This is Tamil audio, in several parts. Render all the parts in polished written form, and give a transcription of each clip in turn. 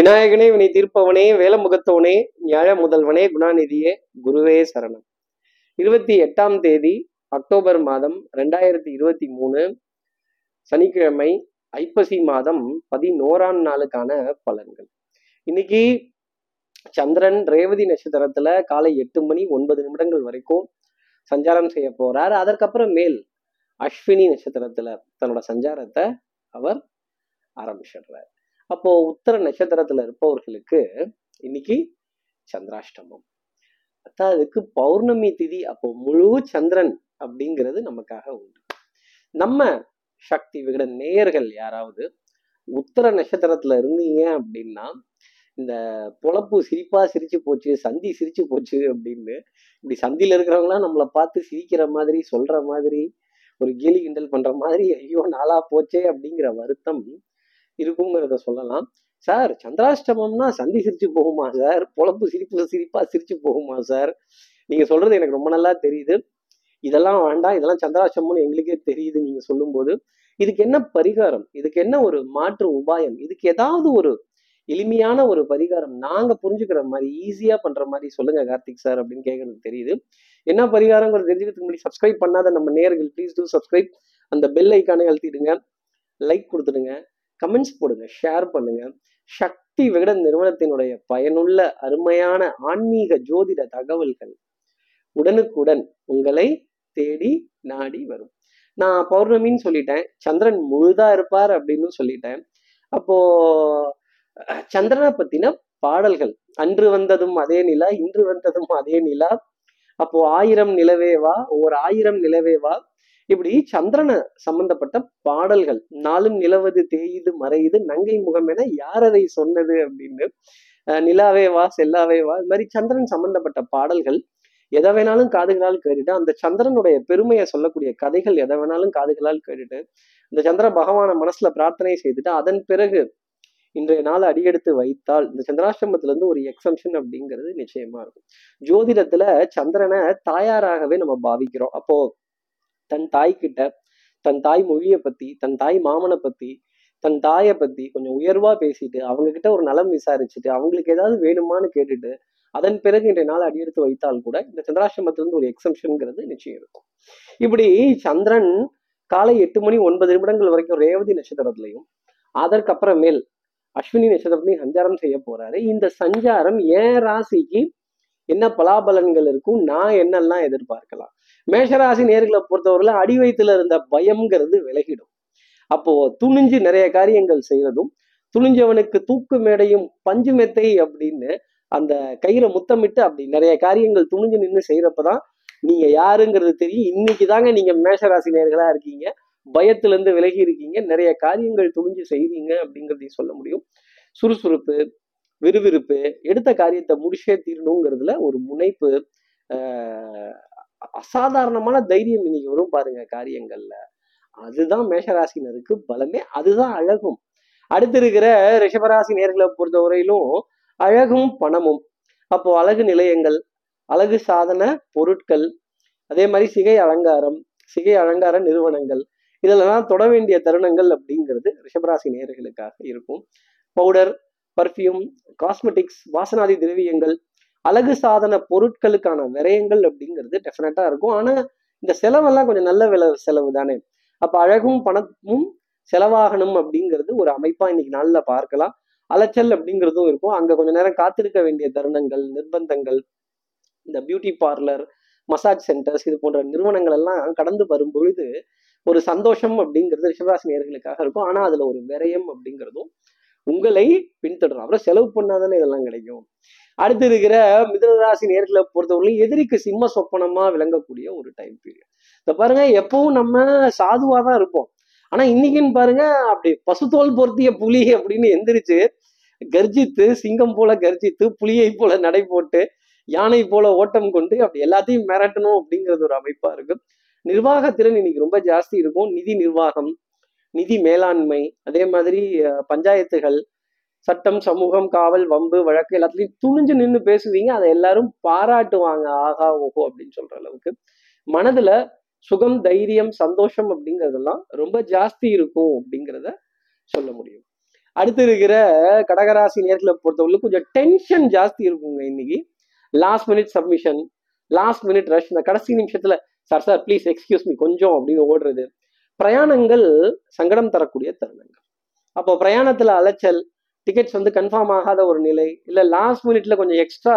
விநாயகனே வினை தீர்ப்பவனே வேலமுகத்தவனே ஞாழ முதல்வனே குணாநிதியே குருவே சரணம். 28ஆம் தேதி அக்டோபர் மாதம் 2023 சனிக்கிழமை, ஐப்பசி மாதம் 11ஆம் நாளுக்கான பலன்கள். இன்னைக்கு சந்திரன் ரேவதி நட்சத்திரத்துல காலை 8:09 வரைக்கும் சஞ்சாரம் செய்ய போறார். அதற்கப்புறம் மேல் அஸ்வினி நட்சத்திரத்துல தன்னோட சஞ்சாரத்தை அவர் ஆரம்பிச்சிடுறார். அப்போ உத்தர நட்சத்திரத்துல இருப்பவர்களுக்கு இன்னைக்கு சந்திராஷ்டமம், அதுக்கு பௌர்ணமி திதி. அப்போ முழு சந்திரன் அப்படிங்கிறது நமக்காக உண்டு. நம்ம சக்தி விகட நேயர்கள் யாராவது உத்தர நட்சத்திரத்துல இருந்தீங்க அப்படின்னா, இந்த பொழப்பு சிரிப்பா சிரிச்சு போச்சு, சந்தி சிரிச்சு போச்சு அப்படின்னு இப்படி சந்தியில இருக்கிறவங்களாம் நம்மளை பார்த்து சிரிக்கிற மாதிரி சொல்ற மாதிரி, ஒரு கேலி கிண்டல் பண்ற மாதிரி, ஐயோ நாளா போச்சே அப்படிங்கிற வருத்தம் இருக்குங்கிறத சொல்லலாம். சார், சந்திராஷ்டமம்னா சந்தி சிரிச்சு போகுமா சார்? பொழப்பு சிரிப்பா சிரிச்சு போகுமா சார்? நீங்க சொல்றது எனக்கு ரொம்ப நல்லா தெரியுது, இதெல்லாம் வேண்டாம், இதெல்லாம் சந்திராஷ்டமம்னு எங்களுக்கே தெரியுது நீங்க சொல்லும் போது. இதுக்கு என்ன பரிகாரம், இதுக்கு என்ன ஒரு மாற்று உபாயம், இதுக்கு ஏதாவது ஒரு எளிமையான ஒரு பரிகாரம் நாங்க புரிஞ்சுக்கிற மாதிரி ஈஸியா பண்ற மாதிரி சொல்லுங்க கார்த்திக் சார் அப்படின்னு கேட்கறது தெரியுது. என்ன பரிகாரங்கிறது தெரிஞ்சதுக்கு முன்னாடி சப்ஸ்கிரைப் பண்ணாத நம்ம நேயர்கள் ப்ளீஸ் டூ சப்ஸ்கிரைப், அந்த பெல் ஐக்கானை அழுத்திடுங்க, லைக் கொடுத்துடுங்க, கமெண்ட்ஸ் போடுங்க, ஷேர் பண்ணுங்க. சக்தி விகடன் நிறுவனத்தினுடைய பயனுள்ள அருமையான ஆன்மீக ஜோதிட தகவல்கள் உடனுக்குடன் உங்களை தேடி நாடி வரும். நான் பௌர்ணமின்னு சொல்லிட்டேன், சந்திரன் முழுதா இருப்பார் அப்படின்னு சொல்லிட்டேன். அப்போ சந்திரனை பத்தின பாடல்கள், அன்று வந்ததும் அதே நிலா இன்று வந்ததும் அதே நிலா, அப்போ 1000 நிலவேவா 1000 நிலவேவா, இப்படி சந்திரனை சம்பந்தப்பட்ட பாடல்கள், 4 நிலவது தேயுது மறையுது நங்கை முகம் என யார் அதை சொன்னது அப்படின்னு, நிலாவேவா செல்லாவேவா, இது மாதிரி சந்திரன் சம்பந்தப்பட்ட பாடல்கள் எதை வேணாலும் காதுகளால் கேட்டுட்டு, அந்த சந்திரனுடைய பெருமையை சொல்லக்கூடிய கதைகள் எதை வேணாலும் காதுகளால் கேட்டுட்டு, இந்த சந்திர பகவான மனசுல பிரார்த்தனை செய்துட்டு, அதன் பிறகு இன்றைய நாள் அடியெடுத்து வைத்தால் இந்த சந்திராஷ்டமத்துல இருந்து ஒரு எக்ஸம்ஷன் அப்படிங்கிறது நிச்சயமா இருக்கும். ஜோதிடத்துல சந்திரனை தாயாராகவே நம்ம பாவிக்கிறோம். அப்போ தன் தாய்கிட்ட, தன் தாய் மொழியை பத்தி, தன் தாய் மாமனை பத்தி, தன் தாயை பத்தி கொஞ்சம் உயர்வா பேசிட்டு, அவங்க கிட்ட ஒரு நலம் விசாரிச்சுட்டு, அவங்களுக்கு ஏதாவது வேணுமான்னு கேட்டுட்டு, அதன் பிறகு இன்றைய நாள் அடியெடுத்து வைத்தால் கூட இந்த சந்திராஷ்டமத்துல இருந்து ஒரு எக்ஸம்ஷன்ங்கிறது நிச்சயம் இருக்கும். இப்படி சந்திரன் காலை 8:09 வரைக்கும் ரேவதி நட்சத்திரத்திலையும் அதற்கப்புறமேல் அஸ்வினி நட்சத்திரத்தையும் சஞ்சாரம் செய்ய போறாரு. இந்த சஞ்சாரம் ஏன் ராசிக்கு என்ன பலாபலன்கள் இருக்கும், நான் என்னெல்லாம் எதிர்பார்க்கலாம்? மேஷராசி நேர்களை பொறுத்தவரையில அடி வயிற்றுல இருந்த பயம்ங்கிறது விலகிடும். அப்போ துணிஞ்சு நிறைய காரியங்கள் செய்யறதும், துணிஞ்சவனுக்கு தூக்கு மேடையும் பஞ்சு மெத்தை அப்படின்னு அந்த கையில முத்தமிட்டு அப்படி நிறைய காரியங்கள் துணிஞ்சு நின்று செய்யறப்பதான் நீங்க யாருங்கிறது தெரியும். இன்னைக்கு தாங்க நீங்க மேஷராசி நேர்களா இருக்கீங்க, பயத்துல இருந்து விலகி இருக்கீங்க, நிறைய காரியங்கள் துணிஞ்சு செய்வீங்க அப்படிங்கிறதையும் சொல்ல முடியும். சுறுசுறுப்பு, விறுவிறுப்பு, எடுத்த காரியத்தை முடிச்சே தீரணுங்கிறதுல ஒரு முனைப்பு, அசாதாரணமான தைரியம் இன்னைக்கு வரும் பாருங்க காரியங்கள்ல. அதுதான் மேஷராசினருக்கு பலமே, அதுதான் அழகும். அடுத்து இருக்கிற ரிஷபராசி நேர்களை பொறுத்தவரையிலும் அழகும் பணமும். அப்போ அழகு நிலையங்கள், அழகு சாதன பொருட்கள், அதே மாதிரி சிகை அலங்கார நிறுவனங்கள், இதெல்லாம் தொட வேண்டிய தருணங்கள் அப்படிங்கிறது ரிஷபராசி நேயர்களுக்காக இருக்கும். பவுடர், பர்ஃப்யூம், காஸ்மெட்டிக்ஸ், வாசனாதி திரவியங்கள், அழகு சாதன பொருட்களுக்கான விரயங்கள் அப்படிங்கிறது டெஃபினட்டா இருக்கும். ஆனா இந்த செலவெல்லாம் கொஞ்சம் நல்ல செலவு தானே. அப்ப அழகும் பணமும் செலவாகணும் அப்படிங்கிறது ஒரு அமைப்பா இன்னைக்கு நாள்ல பார்க்கலாம். அலைச்சல் அப்படிங்கிறதும் இருக்கும். அங்க கொஞ்ச நேரம் காத்திருக்க வேண்டிய தருணங்கள், நிர்பந்தங்கள், இந்த பியூட்டி பார்லர், மசாஜ் சென்டர்ஸ், இது போன்ற நிறுவனங்கள் எல்லாம் கடந்து வரும் பொழுது ஒரு சந்தோஷம் அப்படிங்கிறது ரிஷபராசி நேயர்களுக்காக இருக்கும். ஆனா அதுல ஒரு விரயம் அப்படிங்கிறதும் உங்களை பின்தொடரும். அப்புறம் செலவு பண்ணாதானே இதெல்லாம் கிடைக்கும். அடுத்து இருக்கிற மிதுனராசி நேர்களை பொறுத்தவரையிலும் எதிரிக்கு சிம்ம சொப்பனமா விளங்கக்கூடிய ஒரு டைம் பீரியட். இதை பாருங்க, எப்பவும் நம்ம சாதுவா தான் இருப்போம். ஆனா இன்னைக்குன்னு பாருங்க, அப்படி பசுத்தோல் பொருத்திய புலி அப்படின்னு எந்திரிச்சு கர்ஜித்து, சிங்கம் போல கர்ஜித்து, புலியை போல நடை போட்டு, யானை போல ஓட்டம் கொண்டு அப்படி எல்லாத்தையும் மிரட்டணும் அப்படிங்கிறது ஒரு அமைப்பா இருக்கு. நிர்வாகத்திறன் இன்னைக்கு ரொம்ப ஜாஸ்தி இருக்கும். நிதி நிர்வாகம், நிதி மேலாண்மை, அதே மாதிரி பஞ்சாயத்துகள், சட்டம், சமூகம், காவல், வம்பு வழக்கு எல்லாத்துலையும் துணிஞ்சு நின்று பேசுவீங்க. அதை எல்லாரும் பாராட்டுவாங்க, ஆகா ஓஹோ அப்படின்னு சொல்ற அளவுக்கு. மனதுல சுகம், தைரியம், சந்தோஷம் அப்படிங்கிறதெல்லாம் ரொம்ப ஜாஸ்தி இருக்கும் அப்படிங்கிறத சொல்ல முடியும். அடுத்து இருக்கிற கடகராசி நேர்களை பொறுத்தவரை கொஞ்சம் டென்ஷன் ஜாஸ்தி இருக்குங்க. இன்னைக்கு last minute submission, last minute rush, இந்த கடைசி நிமிஷத்துல sir sir please excuse me கொஞ்சம் அப்படின்னு ஓடுறது, பிரயாணங்கள் சங்கடம் தரக்கூடிய தருணங்கள். அப்போ பிரயாணத்துல அலைச்சல், டிக்கெட்ஸ் கன்ஃபார்ம் ஆகாத ஒரு நிலை, இல்லை லாஸ்ட் மினிட்ல கொஞ்சம் எக்ஸ்ட்ரா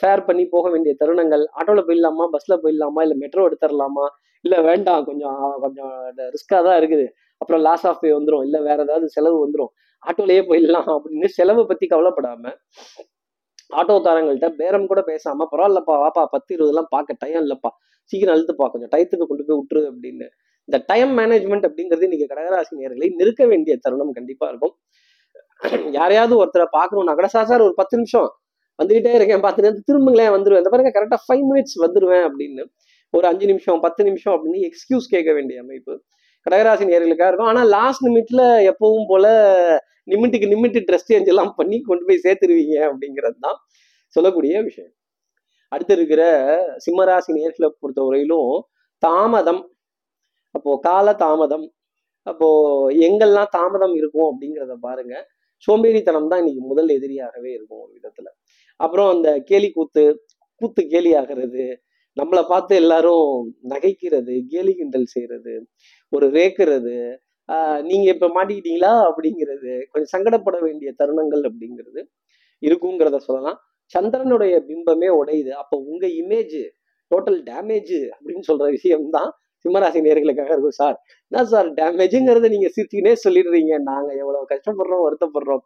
ஃபேர் பண்ணி போக வேண்டிய தருணங்கள். ஆட்டோவில் போயிடலாமா, பஸ்ல போயிடலாமா, இல்லை மெட்ரோ எடுத்துடலாமா, இல்லை வேண்டாம் கொஞ்சம் கொஞ்சம் ரிஸ்காக தான் இருக்குது, அப்புறம் லாஸ் ஆஃப் பே வந்துடும், இல்லை வேற ஏதாவது செலவு வந்துடும், ஆட்டோலேயே போயிடலாம் அப்படின்னு செலவை பற்றி கவலைப்படாம ஆட்டோக்காரங்கள்ட்ட பேரம் கூட பேசாமல் பரவாயில்லப்பா வாப்பா 10-20 பார்க்க டைம் இல்லைப்பா சீக்கிரம் அழுத்துப்பா கொஞ்சம் டயத்துக்கு கொண்டு போய் விட்டுரு அப்படின்னு இந்த டைம் மேனேஜ்மெண்ட் அப்படிங்கிறது இன்னைக்கு கடகராசி நேயர்களை நிற்க வேண்டிய தருணம் கண்டிப்பாக இருக்கும். யாரையாவது ஒருத்தரை பார்க்கணும்னா கூட சார் சார் ஒரு 10 நிமிஷம் வந்துகிட்டே இருக்கேன் பார்த்துட்டு திரும்புங்களேன் வந்துடுவேன், இந்த பாருங்க கரெக்டாக 5 minutes வந்துடுவேன் அப்படின்னு ஒரு 5 நிமிஷம் 10 நிமிஷம் அப்படின்னு எக்ஸ்கியூஸ் கேட்க வேண்டிய அமைப்பு கடகராசி நேயர்களுக்காக இருக்கும். ஆனால் லாஸ்ட் நிமிட்ல எப்பவும் போல நிமிட்டுக்கு ட்ரெஸ் சேஞ்ச் எல்லாம் பண்ணி கொண்டு போய் சேர்த்துருவீங்க அப்படிங்கிறது தான் சொல்லக்கூடிய விஷயம். அடுத்து இருக்கிற சிம்மராசி நேயர்களை பொறுத்த வரையிலும் தாமதம், அப்போ கால தாமதம், அப்போ எங்கெல்லாம் தாமதம் இருக்கும் அப்படிங்கிறத பாருங்க. சோம்பேறித்தனம் தான் இன்னைக்கு முதல் எதிரியாகவே இருக்கும் ஒரு விதத்துல. அப்புறம் அந்த கேலி கூத்து, கூத்து கேலி ஆகிறது, நம்மளை பார்த்து எல்லாரும் நகைக்கிறது, கேலி கிண்டல் செய்யறது, ஒரு ரேக்கிறது, நீங்க இப்ப மாட்டிக்கிட்டீங்களா அப்படிங்கிறது, கொஞ்சம் சங்கடப்பட வேண்டிய தருணங்கள் அப்படிங்கிறது இருக்குங்கிறத சொல்லலாம். சந்திரனுடைய பிம்பமே உடையுது, அப்போ உங்க இமேஜ் டோட்டல் டேமேஜ் அப்படின்னு சொல்ற விஷயம்தான் சிம்மராசி நேர்களுக்காக இருக்கும். சார் என்ன சார் டேமேஜுங்கிறத நீங்க சிரிச்சுக்கிட்டே சொல்லிடுறீங்க, நாங்க எவ்வளவு கஷ்டப்படுறோம், வருத்தப்படுறோம்,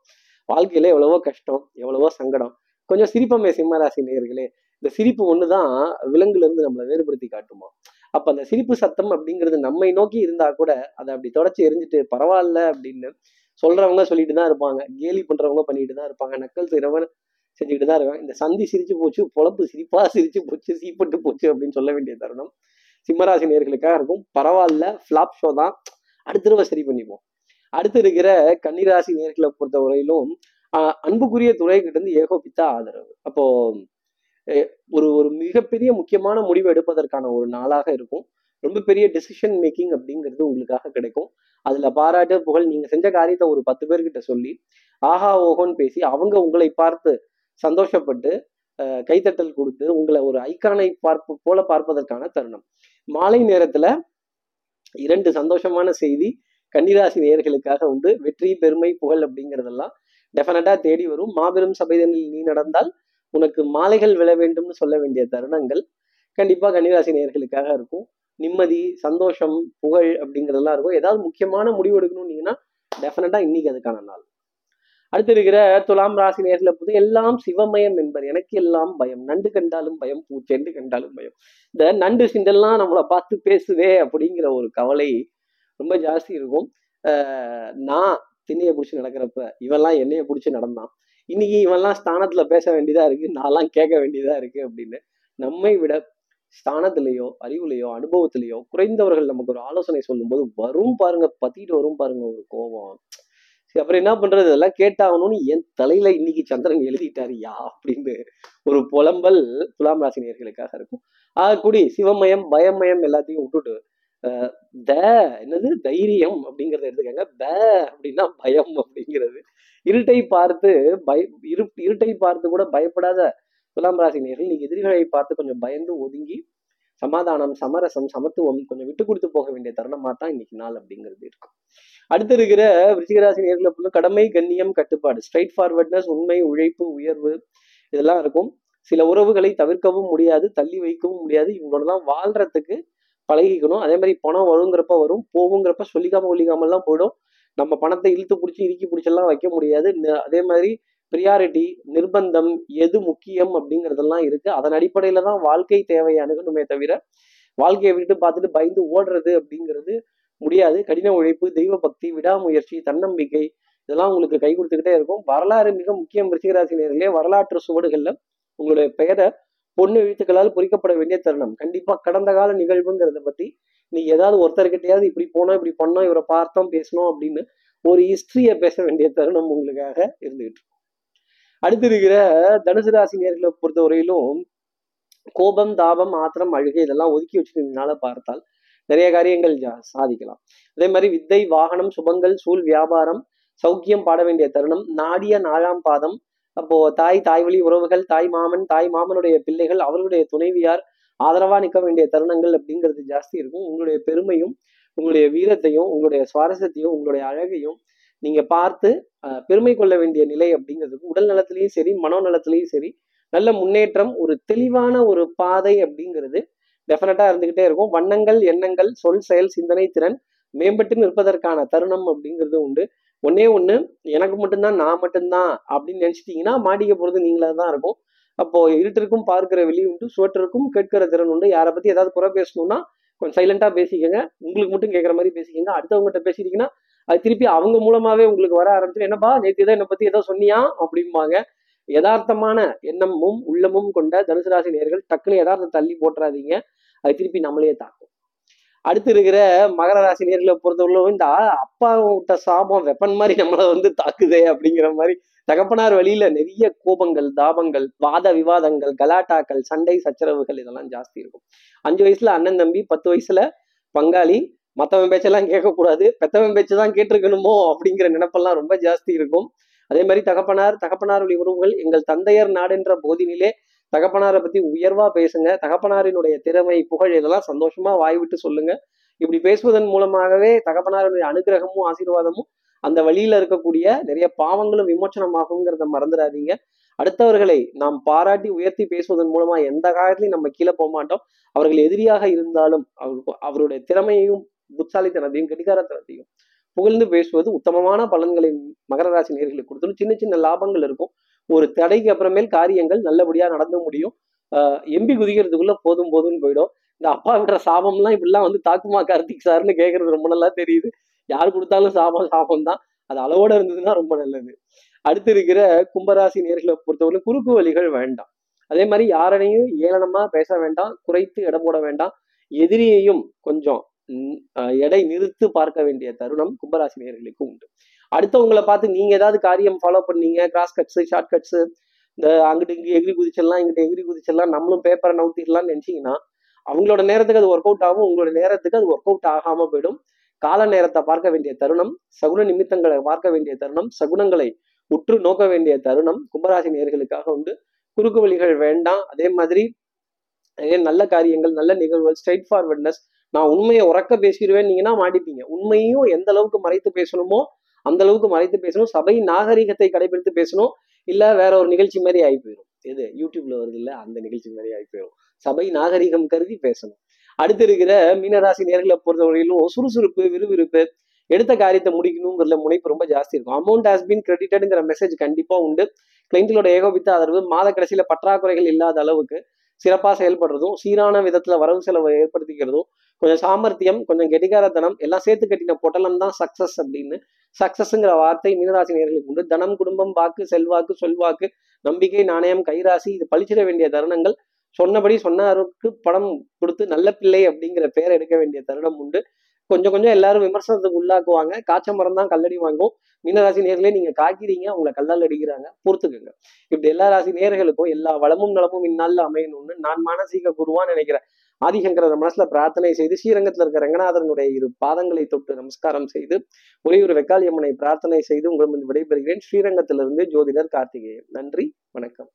வாழ்க்கையில எவ்வளவோ கஷ்டம், எவ்வளவோ சங்கடம், கொஞ்சம் சிரிப்பமே சிம்மராசி நேர்களே. இந்த சிரிப்பு ஒண்ணுதான் விலங்குல இருந்து நம்மளை வேறுபடுத்தி காட்டுமா. அப்ப அந்த சிரிப்பு சத்தம் அப்படிங்கிறது நம்மை நோக்கி இருந்தா கூட அதை அப்படி தொடச்சி எரிஞ்சிட்டு பரவாயில்ல அப்படின்னு சொல்றவங்க சொல்லிட்டு தான் இருப்பாங்க, கேலி பண்றவங்க பண்ணிட்டு தான் இருப்பாங்க, நக்கல் செய்யறவங்க செஞ்சுக்கிட்டு தான் இருக்காங்க. இந்த சந்தி சிரிச்சு போச்சு, பொழப்பு சிரிப்பா சிரிச்சு போச்சு, சீப்பட்டு போச்சு அப்படின்னு சொல்ல வேண்டிய தருணம் சிம்மராசி நேர்களுக்காக இருக்கும். பரவாயில்ல ஃபிளாப் ஷோ தான், அடுத்தடவை சரி பண்ணிப்போம். அடுத்து இருக்கிற கன்னிராசி நேர்களை பொறுத்த வரையிலும் அன்புக்குரிய துறைகிட்ட இருந்து ஏகோபித்த ஆதரவு. அப்போ ஒரு ஒரு மிகப்பெரிய முக்கியமான முடிவு எடுப்பதற்கான ஒரு நாளாக இருக்கும். ரொம்ப பெரிய டிசிஷன் மேக்கிங் அப்படிங்கிறது உங்களுக்காக கிடைக்கும். அதுல பாராட்டு புகழ், நீங்க செஞ்ச காரியத்தை ஒரு 10 பேர்கிட்ட சொல்லி ஆஹா ஓஹோன்னு பேசி அவங்க உங்களை பார்த்து சந்தோஷப்பட்டு கைத்தட்டல் கொடுத்து உங்களை ஒரு ஐக்கானை போல பார்ப்பதற்கான தருணம். மாலை நேரத்துல 2 சந்தோஷமான செய்தி கன்னிராசி நேயர்களுக்காக உண்டு. வெற்றி, பெருமை, புகழ் அப்படிங்கிறதெல்லாம் டெஃபினட்டா தேடி வரும். மாபெரும் சபைதனில் நீ நடந்தால் உனக்கு மாலைகள் விழ வேண்டும்னு சொல்ல வேண்டிய தருணங்கள் கண்டிப்பா கன்னிராசி நேயர்களுக்காக இருக்கும். நிம்மதி, சந்தோஷம், புகழ் அப்படிங்கிறதெல்லாம் இருக்கும். ஏதாவது முக்கியமான முடிவு எடுக்கணும்னீங்கன்னா டெஃபினட்டா இன்னைக்கு அதுக்கான நாள். அடுத்து இருக்கிற துலாம் ராசி நேயர்களை பொறுத்து எல்லாம் சிவமயம் என்பர், எனக்கு எல்லாம் பயம், நண்டு கண்டாலும் பயம், பூச்செண்டு கண்டாலும் பயம். இந்த நண்டு சிண்டெல்லாம் நம்மளை பார்த்து பேசுதே அப்படிங்கிற ஒரு கவலை ரொம்ப ஜாஸ்தி இருக்கும். நான் திண்ணையை பிடிச்சி நடக்கிறப்ப இவெல்லாம் என்னைய பிடிச்சி நடந்தான், இன்னைக்கு இவெல்லாம் ஸ்தானத்துல பேச வேண்டியதா இருக்கு, நான்லாம் கேட்க வேண்டியதா இருக்கு அப்படின்னு நம்மை விட ஸ்தானத்திலேயோ அறிவுலையோ அனுபவத்திலேயோ குறைந்தவர்கள் நமக்கு ஒரு ஆலோசனை சொல்லும் போது வரும் பாருங்க, பத்திட்டு வரும் பாருங்க ஒரு கோபம். அப்புறம் என்ன பண்றது, இதெல்லாம் கேட்டாகணும்னு என் தலையில இன்னைக்கு சந்திரன் எழுதிட்டாரியா அப்படின்னு ஒரு புலம்பல் துலாம் ராசி நேயர்களுக்காக இருக்கும். ஆகக்கூடி சிவமயம், பயமயம் எல்லாத்தையும் விட்டுட்டு என்னது தைரியம் அப்படிங்கிறத எடுத்துக்காங்க. அப்படின்னா பயம் அப்படிங்கிறது இருட்டை பார்த்து இருட்டை பார்த்து கூட பயப்படாத துலாம் ராசி நேயர்கள் இன்னைக்கு எதிரிகளை பார்த்து கொஞ்சம் பயந்து ஒதுங்கி சமாதானம், சமரசம், சமத்துவம் கொஞ்சம் விட்டு கொடுத்து போக வேண்டிய தருணமா தான் இன்னைக்கு நாள் அப்படிங்கிறது இருக்கும். அடுத்து இருக்கிற விருச்சிகராசி நேயர்களை பொறுத்த கடமை, கண்ணியம், கட்டுப்பாடு, ஸ்ட்ரைட் ஃபார்வர்ட்னஸ், உண்மை, உழைப்பு, உயர்வு இதெல்லாம் இருக்கும். சில உறவுகளை தவிர்க்கவும் முடியாது, தள்ளி வைக்கவும் முடியாது, இவங்களோட தான் வாழ்றதுக்கு பழகிக்கணும். அதே மாதிரி பணம் வருங்கிறப்ப வரும், போகுங்கிறப்ப சொல்லிக்காமலாம் போயிடும். நம்ம பணத்தை இழுத்து பிடிச்சி இறுக்கி பிடிச்செல்லாம் வைக்க முடியாது. அதே மாதிரி ப்ரியாரிட்டி, நிர்பந்தம், எது முக்கியம் அப்படிங்கிறதெல்லாம் இருக்கு. அதன் அடிப்படையில தான் வாழ்க்கை தேவையை அணுகணுமே தவிர வாழ்க்கையை விட்டு பார்த்துட்டு பயந்து ஓடுறது அப்படிங்கிறது முடியாது. கடின உழைப்பு, தெய்வ பக்தி, விடாமுயற்சி, தன்னம்பிக்கை இதெல்லாம் உங்களுக்கு கை கொடுத்துக்கிட்டே இருக்கும். வரலாறு மிக முக்கியம் விருச்சிகராசி நேயர்களே. வரலாற்று சுவடுகள்ல உங்களுடைய பெயரை பொண்ணு எழுத்துக்களால் பொறிக்கப்பட வேண்டிய தருணம் கண்டிப்பா. கடந்த கால நிகழ்வுங்கிறத பத்தி நீ ஏதாவது ஒருத்தர்கிட்டையாவது இப்படி போனோம், இப்படி பண்ணோம், இவரை பார்த்தோம், பேசணும் அப்படின்னு ஒரு ஹிஸ்டரிய பேச வேண்டிய தருணம் உங்களுக்காக இருந்துகிட்டு இருக்கும். அடுத்து இருக்கிற தனுசு ராசி நேயர்களை பொறுத்தவரையிலும் கோபம், தாபம், ஆத்திரம், அழுகை இதெல்லாம் ஒதுக்கி வச்சுக்கிறதுனால பார்த்தால் நிறைய காரியங்கள் சாதிக்கலாம். அதே மாதிரி வித்தை, வாகனம், சுபங்கள், சூழ், வியாபாரம், சௌக்கியம் பாட வேண்டிய தருணம். நாடிய 4ஆம் பாதம். அப்போ தாய், தாய்வழி உறவுகள், தாய் மாமன், தாய் மாமனுடைய பிள்ளைகள், அவர்களுடைய துணைவியார் ஆதரவா நிற்க வேண்டிய தருணங்கள் அப்படிங்கிறது ஜாஸ்தி இருக்கும். உங்களுடைய பெருமையும் உங்களுடைய வீரத்தையும் உங்களுடைய சுவாரஸ்யத்தையும் உங்களுடைய அழகையும் நீங்க பார்த்து பெருமை கொள்ள வேண்டிய நிலை அப்படிங்கிறதுக்கு உடல் நலத்திலையும் சரி மனோநலத்திலையும் சரி நல்ல முன்னேற்றம், ஒரு தெளிவான ஒரு பாதை அப்படிங்கிறது டெஃபினட்டா இருந்துகிட்டே இருக்கும். வண்ணங்கள், எண்ணங்கள், சொல், செயல், சிந்தனை திறன் மேம்பட்டு நிற்பதற்கான தருணம் அப்படிங்கிறது உண்டு. ஒன்னே ஒண்ணு, எனக்கு மட்டும்தான், நான் மட்டும்தான் அப்படின்னு நினைச்சிட்டீங்கன்னா மாட்டிக்க போறது நீங்களா தான் இருக்கும். அப்போ இருட்டிற்கும் பார்க்கிற வெளி உண்டு, சுவற்றிற்கும் கேட்கிற திறன் உண்டு. யாரை பத்தி ஏதாவது குறை பேசணும்னா கொஞ்சம் சைலண்டா பேசிக்கங்க, உங்களுக்கு மட்டும் கேட்கற மாதிரி பேசிக்கங்க. அடுத்தவங்ககிட்ட பேசிட்டீங்கன்னா அது திருப்பி அவங்க மூலமாவே உங்களுக்கு வர ஆரம்பிச்சிடும். என்னப்பா நேற்று தான் என்னை பத்தி ஏதோ சொன்னியா அப்படிம்பாங்க. யதார்த்தமான எண்ணமும் உள்ளமும் கொண்ட தனுசு ராசி நேயர்கள் டக்குனு யதார்த்தம் தள்ளி போட்டுறாதீங்க, அது திருப்பி நம்மளையே தாக்கும். அடுத்து இருக்கிற மகர ராசி நேர்களை பொறுத்தவரையிலும் இந்த அப்பாவிட்ட சாபம் வெப்பன் மாதிரி நம்மளை வந்து தாக்குதே அப்படிங்கிற மாதிரி தகப்பனார் வழியில நிறைய கோபங்கள், தாபங்கள், வாத விவாதங்கள், கலாட்டாக்கள், சண்டை சச்சரவுகள் இதெல்லாம் ஜாஸ்தி இருக்கும். 5 வயசுல அண்ணன் தம்பி, 10 வயசுல பங்காளி, மற்றவன் பேச்செல்லாம் கேட்கக்கூடாது, பெத்தவன் பேச்சு தான் கேட்டிருக்கணுமோ அப்படிங்கிற நினைப்பெல்லாம் ரொம்ப ஜாஸ்தி இருக்கும். அதே மாதிரி தகப்பனார், தகப்பனாருடைய உறவுகள், எங்கள் தந்தையர் நாடென்ற போதினிலே தகப்பனாரை பத்தி உயர்வா பேசுங்க. தகப்பனாரினுடைய திறமை, புகழ் இதெல்லாம் சந்தோஷமா வாய்விட்டு சொல்லுங்க. இப்படி பேசுவதன் மூலமாகவே தகப்பனாரினுடைய அனுகிரகமும் ஆசீர்வாதமும் அந்த வழியில இருக்கக்கூடிய நிறைய பாவங்களும் விமோச்சனமாகுங்கிறத மறந்துடாதீங்க. அடுத்தவர்களை நாம் பாராட்டி உயர்த்தி பேசுவதன் மூலமா எந்த காலத்திலையும் நம்ம கீழே போக மாட்டோம். அவர்கள் எதிரியாக இருந்தாலும் அவருடைய திறமையையும் புத்தாலித்தனத்தையும் கெட்டிகாரத்தனத்தையும் புகழ்ந்து பேசுவது உத்தமமான பலன்களை மகர ராசி நேயர்களுக்கு கொடுத்துடும். சின்ன சின்ன லாபங்கள் இருக்கும். ஒரு தடைக்கு அப்புறமேல் காரியங்கள் நல்லபடியா நடந்து முடியும். எம்பி குதிக்கிறதுக்குள்ள போதும் போதும்னு போயிடும். இந்த அப்பா விடுற சாபம்லாம் இப்படிலாம் வந்து தாக்குமா கார்த்திக் சார்னு கேட்கறது ரொம்ப நல்லா தெரியுது. யார் கொடுத்தாலும் சாபம் சாபம் தான், அது அளவோட இருந்ததுன்னா ரொம்ப நல்லது. அடுத்து இருக்கிற கும்பராசி நேர்களை பொறுத்தவரை குறுக்கு வழிகள் வேண்டாம். அதே மாதிரி யாரையும் ஏளனமா பேச வேண்டாம், குறைத்து எடை போட வேண்டாம். எதிரியையும் கொஞ்சம் எடை நிறுத்து பார்க்க வேண்டிய தருணம் கும்பராசி நேயர்களுக்கு உண்டு. அடுத்தவங்களை பார்த்து நீங்க ஏதாவது காரியம் ஃபாலோ பண்ணீங்க, கிராஸ் கட்ஸ், ஷார்ட் கட்ஸ், இந்த அங்கிட்டு இங்கே எகிரி குதிச்சிடலாம், இங்கிட்ட எகிரி குதிச்சிடலாம், நம்மளும் பேப்பரை நவுத்திடலாம்னு நினைச்சீங்கன்னா அவங்களோட நேரத்துக்கு அது ஒர்க் அவுட் ஆகும், உங்களோட நேரத்துக்கு அது ஒர்க் அவுட் ஆகாம போயிடும். கால நேரத்தை பார்க்க வேண்டிய தருணம், சகுன நிமித்தங்களை பார்க்க வேண்டிய தருணம், சகுனங்களை உற்று நோக்க வேண்டிய தருணம் கும்பராசி நேயர்களுக்காக உண்டு. குறுக்கு வழிகள் வேண்டாம். அதே மாதிரி நல்ல காரியங்கள், நல்ல நிகழ்வுகள், ஸ்ட்ரைட் ஃபார்வர்ட்னஸ். நான் உண்மையை உறக்க பேசிடுவேன்னீங்கன்னா மாட்டிப்பீங்க. உண்மையும் எந்த அளவுக்கு மறைத்து பேசணுமோ அந்த அளவுக்கு மறைத்து பேசணும். சபை நாகரிகத்தை கடைபிடித்து பேசணும். இல்ல வேற ஒரு நிகழ்ச்சி மாதிரி ஆகி போயிடும். இது யூடியூப்ல வருது இல்ல, அந்த நிகழ்ச்சி மாதிரி ஆகி போயிடும். சபை நாகரிகம் கருதி பேசணும். அடுத்து இருக்கிற மீனராசி நேர்களை பொறுத்தவரையிலும் சுறுசுறுப்பு, விறுவிறுப்பு, எடுத்த காரியத்தை முடிக்கணுங்கிறதுல முனைப்பு ரொம்ப ஜாஸ்தி இருக்கும். அமௌண்ட் ஹாஸ் பீன் கிரெடிட்டட்ங்கிற மெசேஜ் கண்டிப்பா உண்டு. கிளைண்ட்களோட ஏகோபித்த ஆதரவு, மாத கடைசியில பற்றாக்குறைகள் இல்லாத அளவுக்கு சிறப்பா செயல்படுறதும், சீரான விதத்துல வரவு செலவை ஏற்படுத்திக்கிறதும், கொஞ்சம் சாமர்த்தியம், கொஞ்சம் கெட்டிகாரத்தனம் எல்லாம் சேர்த்து கட்டின பொட்டலம் தான் சக்சஸ் அப்படின்னு சக்சஸ்ங்கிற வார்த்தை மீனராசி நேயர்களுக்கு உண்டு. தனம், குடும்பம், வாக்கு, செல்வாக்கு, சொல்வாக்கு, நம்பிக்கை, நாணயம், கைராசி இது பழிச்சிட வேண்டிய தருணங்கள். சொன்னபடி சொன்னாருக்கு படம் கொடுத்து நல்ல பிள்ளை அப்படிங்கிற பேர் எடுக்க வேண்டிய தருணம் உண்டு. கொஞ்சம் கொஞ்சம் எல்லாரும் விமர்சனத்துக்கு உள்ளாக்குவாங்க. காய்ச்ச மரம் தான் கல்லடி வாங்கும். மீனராசி நேயர்களே நீங்க காய்க்கிறீங்க, உங்களை கல்லால் அடிக்கிறாங்க, பொறுத்துக்குங்க. இப்படி எல்லா ராசி நேயர்களுக்கும் எல்லா வளமும் நலமும் இந்நாளில் அமையணும்னு நான் மானசீக குருவான்னு நினைக்கிறேன் ஆதிசங்கரர் மனசுல பிரார்த்தனை செய்து ஸ்ரீரங்கத்துல இருக்க ரங்கநாதனுடைய 2 பாதங்களை தொட்டு நமஸ்காரம் செய்து ஒரே ஒரு வெக்காளியம்மனை பிரார்த்தனை செய்து உங்களிடம் விடைபெறுகிறேன். ஸ்ரீரங்கத்திலிருந்து ஜோதிடர் கார்த்திகேயன். நன்றி, வணக்கம்.